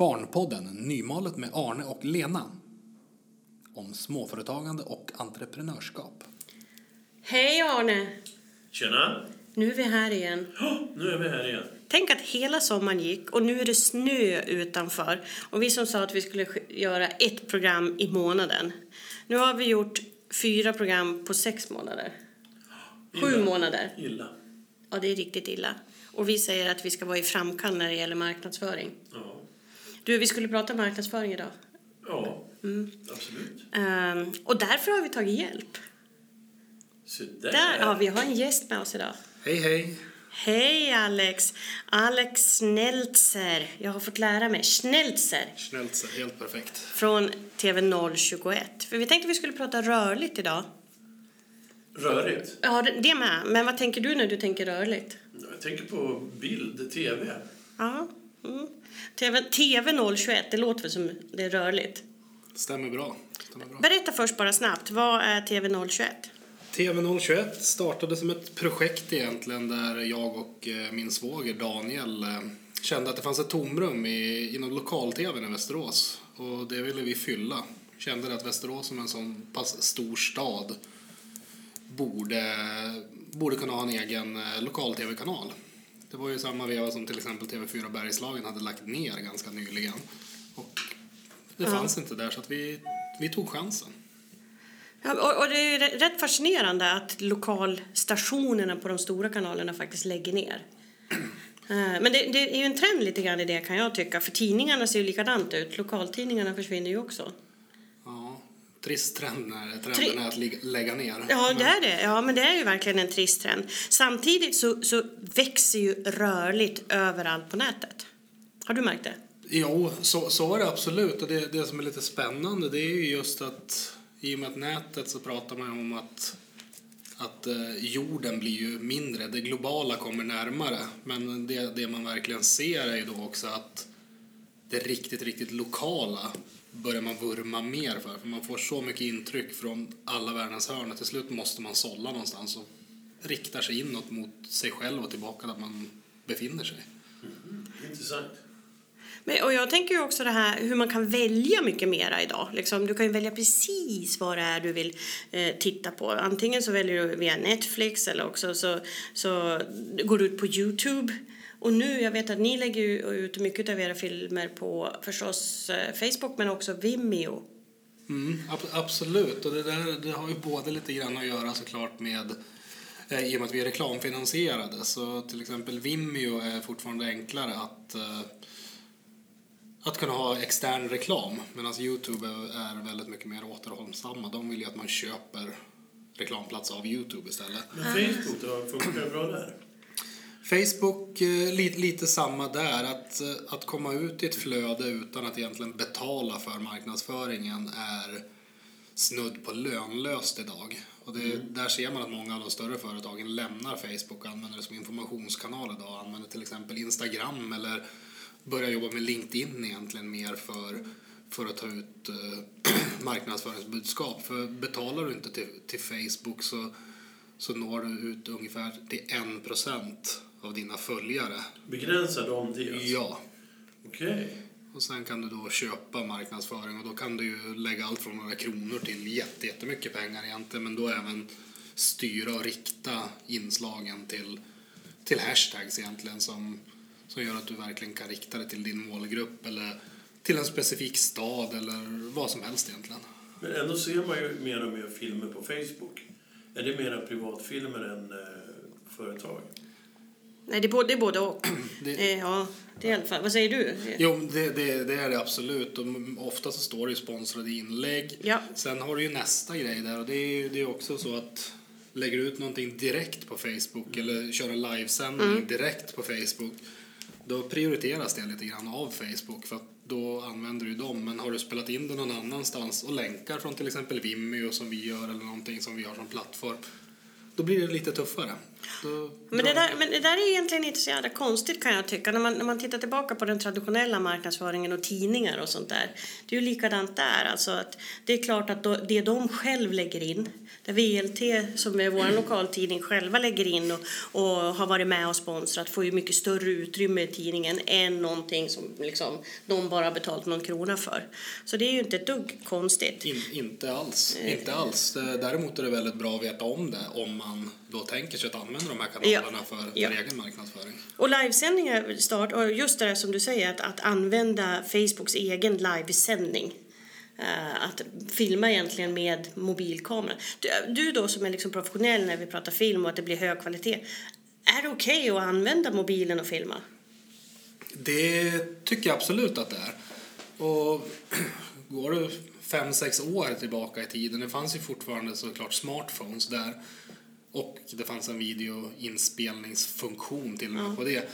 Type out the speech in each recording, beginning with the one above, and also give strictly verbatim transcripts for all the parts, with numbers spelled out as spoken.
Barnpodden, nymalet med Arne och Lena. Om småföretagande och entreprenörskap. Hej Arne! Tjena! Nu är vi här igen. Oh, nu är vi här igen. Tänk att hela sommaren gick och nu är det snö utanför. Och vi som sa att vi skulle göra ett program i månaden. Nu har vi gjort fyra program på sex månader. Sju illa. månader. Illa. Ja, det är riktigt illa. Och vi säger att vi ska vara i framkant när det gäller marknadsföring. Ja. Du, vi skulle prata marknadsföring idag. Ja, mm. absolut. Um, och därför har vi tagit hjälp. Så där. Där, ja, vi har en gäst med oss idag. Hej, hej. Hej Alex. Alex Snelzer. Jag har fått lära mig. Snelzer. Snelzer, helt perfekt. Från T V noll tjugoett. För vi tänkte vi skulle prata rörligt idag. Rörligt? Ja, det med. Men vad tänker du när du tänker rörligt? Jag tänker på bild, tv. Ja. Mm. T V noll tjugoett, det låter väl som det är rörligt. Stämmer bra. Stämmer bra. Berätta först bara snabbt, vad är T V noll tjugoett? T V noll tjugoett startade som ett projekt egentligen där jag och min svåger Daniel kände att det fanns ett tomrum i, inom lokal-tvn i Västerås. Och det ville vi fylla. Kände att Västerås som en sån pass stor stad borde, borde kunna ha en egen lokal-tv-kanal. Det var ju samma veva som till exempel T V fyra Bergslagen hade lagt ner ganska nyligen. Och det fanns ja. inte där så att vi, vi tog chansen. Ja, och, och det är rätt fascinerande att lokalstationerna på de stora kanalerna faktiskt lägger ner. Men det, det är ju en trend lite grann i det kan jag tycka. För tidningarna ser ju likadant ut. Lokaltidningarna försvinner ju också. Ja, trist trend när trenden Tri- är att lägga ner. Ja, det är det. Ja, men det är ju verkligen en trist trend. Samtidigt så, så växer ju rörligt överallt på nätet. Har du märkt det? Jo, så, så är det absolut. Och det, det som är lite spännande det är ju just att i och med att nätet så pratar man om att, att jorden blir ju mindre. Det globala kommer närmare. Men det, det man verkligen ser är ju då också att det riktigt, riktigt lokala börjar man vurma mer för. För man får så mycket intryck från alla världens hörn. Till slut måste man sålla någonstans och riktar sig inåt mot sig själv och tillbaka där man befinner sig. Mm, intressant. Men, och jag tänker ju också det här hur man kan välja mycket mera idag. Liksom, du kan ju välja precis vad det är du vill eh, titta på. Antingen så väljer du via Netflix eller också så, så går du ut på YouTube. Och nu, jag vet att ni lägger ut mycket av era filmer på förstås eh, Facebook men också Vimeo. Mm, ab- absolut. Och det där det har ju både lite grann att göra såklart med eh, i och med att vi är reklamfinansierade. Så till exempel Vimeo är fortfarande enklare att eh, Att kunna ha extern reklam. Medan YouTube är väldigt mycket mer återhållsamma. De vill ju att man köper reklamplatser av YouTube istället. Men Facebook då? Funkar det bra där? Facebook, lite, lite samma där. Att, att komma ut i ett flöde utan att egentligen betala för marknadsföringen är snudd på lönlöst idag. Och det, mm. där ser man att många av de större företagen lämnar Facebook och använder det som informationskanal idag. Använder till exempel Instagram eller börja jobba med LinkedIn egentligen mer för, för att ta ut eh, marknadsföringsbudskap. För betalar du inte till, till Facebook så, så når du ut ungefär till en procent av dina följare. Begränsar du om det? Alltså? Ja. Okej. Okay. Och sen kan du då köpa marknadsföring och då kan du ju lägga allt från några kronor till jätte, jättemycket pengar egentligen. Men då även styra och rikta inslagen till, till hashtags egentligen som... som gör att du verkligen kan rikta det till din målgrupp eller till en specifik stad eller vad som helst egentligen. Men ändå ser man ju mer och mer filmer på Facebook. Är det mer privatfilmer än eh, företag? Nej, det är både, det är både och. det, eh, ja, det är i alla fall. Vad säger du? Jo, det, det, det är det absolut. Och ofta så står det ju sponsrade inlägg. Ja. Sen har du ju nästa grej där och det är ju det är också så att lägger du ut någonting direkt på Facebook mm. eller kör en livesändning mm. direkt på Facebook då prioriteras det lite grann av Facebook för att då använder du dem. Men har du spelat in det någon annanstans och länkar från till exempel Vimeo som vi gör eller någonting som vi har som plattform då blir det lite tuffare. Då, men, det där, men det där är egentligen inte så jävla konstigt, kan jag tycka. När man, när man tittar tillbaka på den traditionella marknadsföringen och tidningar och sånt där. Det är ju likadant där. Alltså att det är klart att då, det de själv lägger in. Det V L T som är vår mm. lokaltidning själva lägger in och, och har varit med och sponsrat. Får ju mycket större utrymme i tidningen än någonting som liksom, de bara har betalat någon krona för. Så det är ju inte ett dugg konstigt. In, inte alls. Mm. Inte alls. Däremot är det väldigt bra att veta om det. Om man då tänker sig att använda de här kanalerna ja. för, för ja. egen marknadsföring. Och livesändningar start, och just det där som du säger, att, att använda Facebooks egen livesändning. Uh, att filma egentligen med mobilkamera. Du, du då som är liksom professionell när vi pratar film och att det blir hög kvalitet. Är det okej okay att använda mobilen och filma? Det tycker jag absolut att det är. Och går du fem, sex år tillbaka i tiden, det fanns ju fortfarande såklart smartphones där. Och det fanns en videoinspelningsfunktion till och med på det.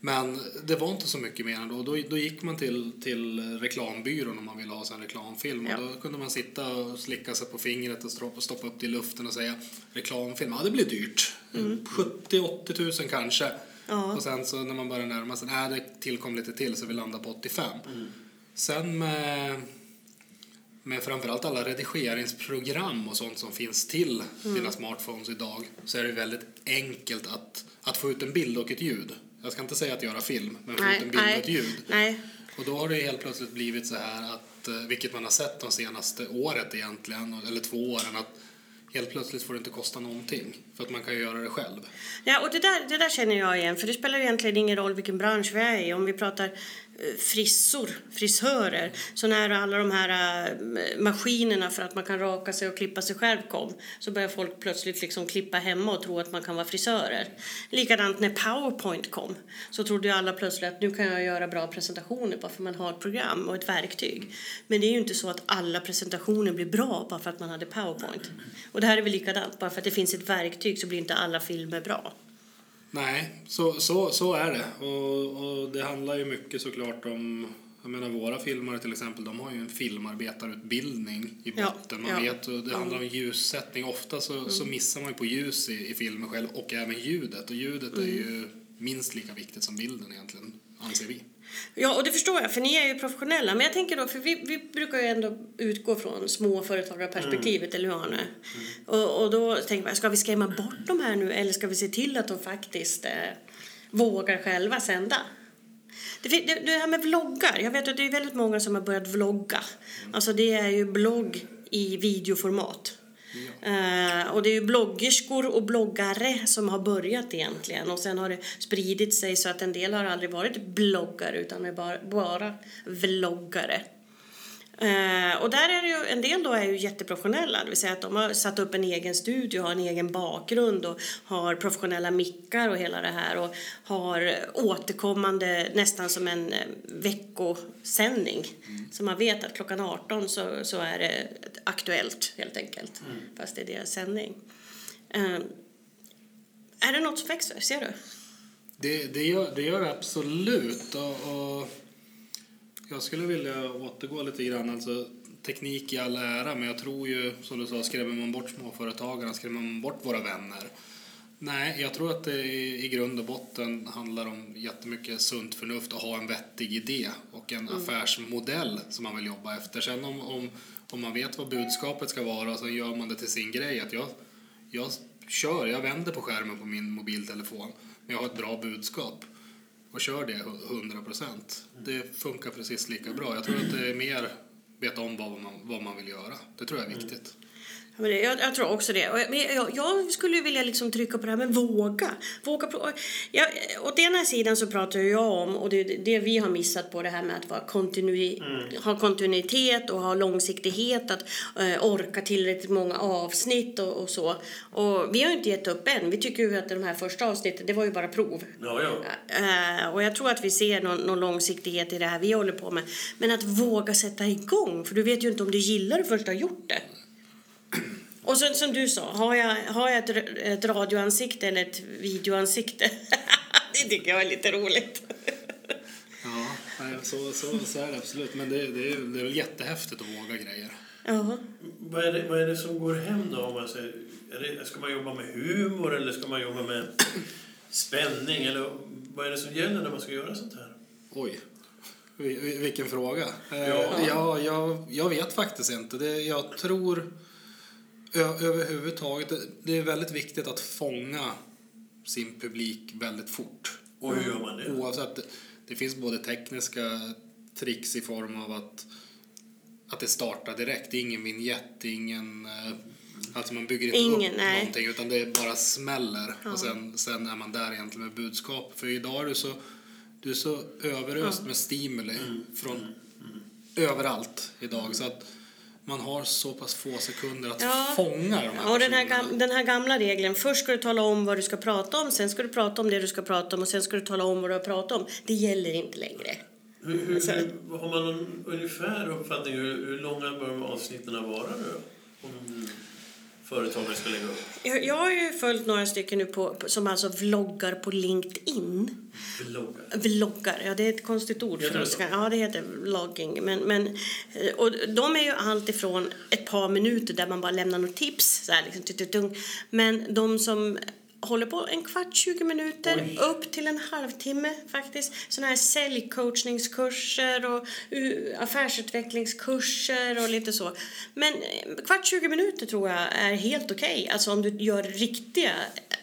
Men det var inte så mycket mer ändå. Då, då gick man till, till reklambyrån om man ville ha en reklamfilm. Ja. Och då kunde man sitta och slicka sig på fingret och stoppa upp det i luften och säga reklamfilm. Ja, det blir dyrt. Mm. sjuttio åttio tusen kanske. Ja. Och sen så när man började närma sig, nej det tillkom lite till så vi landade på åttiofem. Mm. Sen med... Men framförallt alla redigeringsprogram och sånt som finns till mm. dina smartphones idag, så är det väldigt enkelt att, att få ut en bild och ett ljud. Jag ska inte säga att göra film, men få nej, ut en bild nej, och ett ljud. Nej. Och då har det helt plötsligt blivit så här att, vilket man har sett de senaste året egentligen, eller två åren, att helt plötsligt får det inte kosta någonting. För att man kan ju göra det själv. Ja, och det där, det där känner jag igen. För det spelar ju egentligen ingen roll vilken bransch vi är i. Om vi pratar frissor, frisörer. Så när alla de här äh, maskinerna för att man kan raka sig och klippa sig själv kom. Så börjar folk plötsligt liksom klippa hemma och tro att man kan vara frisörer. Likadant när PowerPoint kom. Så trodde ju alla plötsligt att nu kan jag göra bra presentationer. Bara för man har ett program och ett verktyg. Men det är ju inte så att alla presentationer blir bra bara för att man hade PowerPoint. Och det här är väl likadant. Bara för att det finns ett verktyg så blir inte alla filmer bra. Nej, så, så, så är det. Och, och det handlar ju mycket såklart om... Jag menar våra filmare till exempel, de har ju en filmarbetarutbildning i botten. Ja, man ja. vet, och det handlar om ljussättning. Ofta så, mm. så missar man ju på ljus i, i filmen själv och även ljudet. Och ljudet mm. är ju minst lika viktigt som bilden egentligen, anser vi. Ja, och det förstår jag, för ni är ju professionella. Men jag tänker då, för vi, vi brukar ju ändå utgå från småföretagarperspektivet, mm. eller hur nu? Mm. Och, och då tänker jag, ska vi skrämma bort de här nu? Eller ska vi se till att de faktiskt eh, vågar själva sända? Det, det, det här med vloggar, jag vet att det är väldigt många som har börjat vlogga. Mm. Alltså det är ju blogg i videoformat. Ja. Uh, och det är ju bloggerskor och bloggare som har börjat egentligen, och sen har det spridit sig så att en del har aldrig varit bloggare utan är bara, bara vloggare. Uh, och där är det ju, en del då är ju jätteprofessionella, det vill säga att de har satt upp en egen studio, har en egen bakgrund och har professionella mickar och hela det här och har återkommande nästan som en veckosändning, mm. så man vet att klockan arton så, så är det aktuellt helt enkelt, mm. fast det är deras sändning. Uh, är det något som växer, ser du? Det, det, gör, det gör absolut och... och... Jag skulle vilja återgå lite grann. Alltså, teknik i all ära, men jag tror ju, som du sa, skrämmer man bort småföretagarna, skrämmer man bort våra vänner. Nej, jag tror att det i grund och botten handlar om jättemycket sunt förnuft och ha en vettig idé och en mm. affärsmodell som man vill jobba efter. Sen om, om, om man vet vad budskapet ska vara och så gör man det till sin grej. Att jag, jag kör, jag vänder på skärmen på min mobiltelefon, men jag har ett bra budskap. Och kör det hundra procent. Det funkar precis lika bra. Jag tror att det är mer veta om vad man, vad man vill göra. Det tror jag är viktigt. Jag, jag tror också det. Men jag, jag skulle vilja liksom trycka på det här med våga. våga på, jag, åt ena sidan så pratar jag om, och det, det vi har missat på det här med att vara kontinuit, mm. ha kontinuitet och ha långsiktighet, att eh, orka tillräckligt många avsnitt och, och så. Och vi har ju inte gett upp än. Vi tycker ju att de här första avsnitten, det var ju bara prov. Ja, ja. Eh, och jag tror att vi ser någon, någon långsiktighet i det här vi håller på med. Men att våga sätta igång, för du vet ju inte om du gillar det först du har gjort det. Och sen som du sa, har jag, har jag ett, ett radioansikte eller ett videoansikte? Det tycker jag är lite roligt. Ja, så, så, så är det absolut. Men det, det, är, det är väl jättehäftigt att våga grejer. Ja. Vad är, det, vad är det som går hem då? Om man säger, är det, ska man jobba med humor eller ska man jobba med spänning? Eller vad är det som gäller när man ska göra sånt här? Oj, vilken fråga. Ja. Jag, jag, jag vet faktiskt inte. Det, jag tror överhuvudtaget, det är väldigt viktigt att fånga sin publik väldigt fort. Och hur gör man det? Oavsett, det finns både tekniska tricks i form av att Att det startar direkt. Det är ingen vignett, ingen... Alltså man bygger inte ingen, upp nej. någonting. Utan det bara smäller. Ja. Och sen, sen är man där egentligen med budskap. För idag är du så, du är så överöst ja. med stimuli. Mm. Från mm. Mm. överallt idag. Mm. Så att man har så pass få sekunder att ja. fånga de här personerna. Och den här, gam- den här gamla regeln. Först ska du tala om vad du ska prata om. Sen ska du prata om det du ska prata om. Och sen ska du tala om vad du har pratat om. Det gäller inte längre. Hur, hur, hur, har man någon ungefär uppfattning hur, hur långa bör avsnitten vara nu om företagen ska lägga upp? Jag, jag har ju följt några stycken nu på, som alltså vloggar på LinkedIn. Vloggar? Vloggar, ja det är ett konstigt ord. För det ja det heter vlogging. Men, men, och de är ju allt ifrån ett par minuter där man bara lämnar några tips. Så här, liksom, men de som... håller på en kvart, tjugo minuter, Oj. upp till en halvtimme faktiskt. Sådana här säljcoachningskurser och affärsutvecklingskurser och lite så. Men kvart, tjugo minuter tror jag är helt okej. Okay. Alltså om du gör riktiga,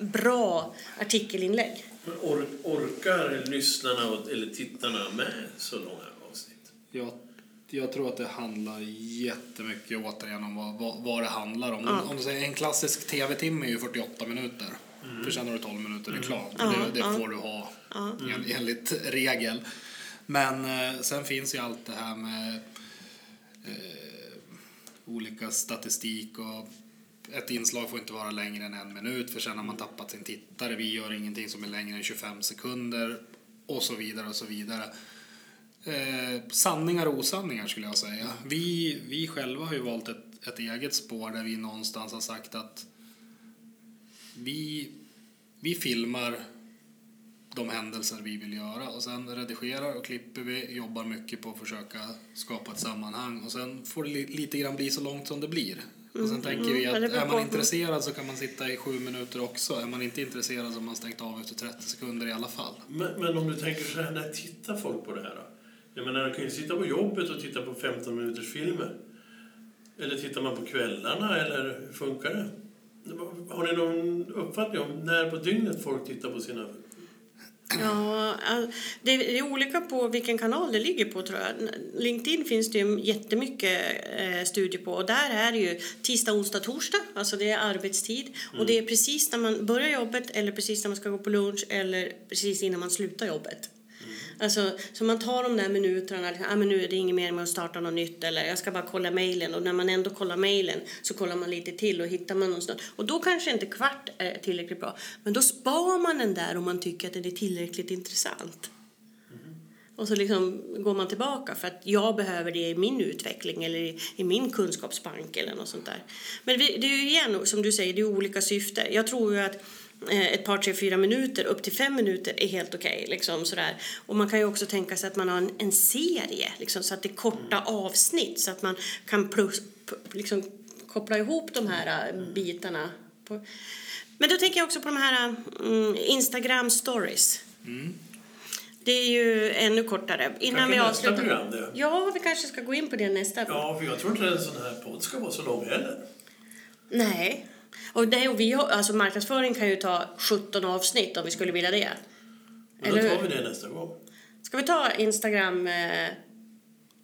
bra artikelinlägg. Men or- orkar lyssnarna och, eller tittarna med så långa avsnitt? Ja. Jag tror att det handlar jättemycket återigen om vad, vad, vad det handlar om. Mm. Om du säger en klassisk tv-timme är ju fyrtioåtta minuter. Mm. För sen har du tolv minuter reklam. Mm. Mm. Det, det får du ha mm. enligt regel. Men eh, sen finns ju allt det här med eh, olika statistik och ett inslag får inte vara längre än en minut. För sen har man tappat sin tittare. Vi gör ingenting som är längre än tjugofem sekunder och så vidare och så vidare. Eh, sanningar och osanningar skulle jag säga. Vi, vi själva har ju valt ett, ett eget spår där vi någonstans har sagt att vi, vi filmar de händelser vi vill göra och sen redigerar och klipper vi, jobbar mycket på att försöka skapa ett sammanhang och sen får det li, lite grann bli så långt som det blir. Och sen tänker vi att är man intresserad så kan man sitta i sju minuter också. Är man inte intresserad så har man stängt av efter trettio sekunder i alla fall. Men, men om du tänker så här, när tittar folk på det här då? Jag menar, de kan ju sitta på jobbet och titta på femton minuters filmer. Eller tittar man på kvällarna, eller hur funkar det? Har ni någon uppfattning om när på dygnet folk tittar på sina... Ja, det är olika på vilken kanal det ligger på tror jag. LinkedIn finns det ju jättemycket studier på och där är det ju tisdag, onsdag, torsdag, alltså det är arbetstid mm. och det är precis när man börjar jobbet eller precis när man ska gå på lunch eller precis innan man slutar jobbet. Mm. Alltså, så man tar de där minuterna, liksom, ah, men nu är det inget mer med att starta något nytt eller jag ska bara kolla mejlen och när man ändå kollar mejlen så kollar man lite till och hittar man någonstans. Och då kanske inte kvart är tillräckligt bra, men då sparar man den där om man tycker att det är tillräckligt intressant. Mm. Och så liksom går man tillbaka för att jag behöver det i min utveckling eller i, i min kunskapsbank eller något sånt där. Men vi, det är ju igen som du säger, det är olika syfte. Jag tror ju att ett par, tre, fyra minuter upp till fem minuter är helt okej. Liksom, sådär. Och man kan ju också tänka sig att man har en, en serie liksom, så att det är korta mm. avsnitt så att man kan plus, liksom, koppla ihop de här mm. bitarna. På. Men då tänker jag också på de här mm, Instagram stories. Mm. Det är ju ännu kortare. Innan vi avslutar. Program, det. Ja, vi kanske ska gå in på det nästa. Ja, för jag tror inte att en sån här podd ska vara så lång heller. Nej. Och det och vi har, alltså marknadsföring kan ju ta sjutton avsnitt om vi skulle vilja det. Men då tar vi det nästa gång. Ska vi ta Instagram eh,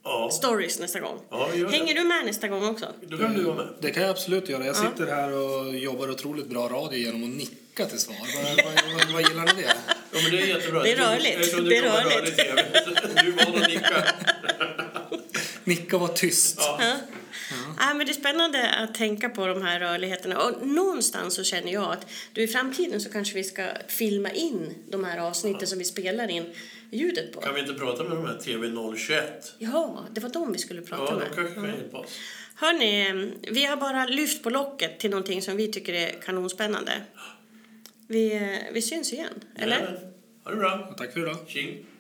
ja. stories nästa gång? Ja, vi gör det. Hänger du med nästa gång också? Då kan du vara med. Det kan jag absolut göra. Jag sitter ja. här och jobbar otroligt bra radio genom att nicka till svar. Vad, vad, vad, vad gillar ni det? Ja, men det är jättebra. Det är rörligt. Du, det är rörligt. rörligt. Du var och nicka. Nicka var tyst. Ja. Ja. Ja, men det är spännande att tänka på de här rörligheterna och någonstans så känner jag att du, i framtiden så kanske vi ska filma in de här avsnitten ja. som vi spelar in ljudet på. Kan vi inte prata med de här T V noll tjugoett? Ja, det var de vi skulle prata ja, med. Ja, kanske kan hjälpa oss. Hörrni, vi har bara lyft på locket till någonting som vi tycker är kanonspännande. Vi, vi syns igen, eller? Ja, ha det bra. Och tack för idag. Tjing.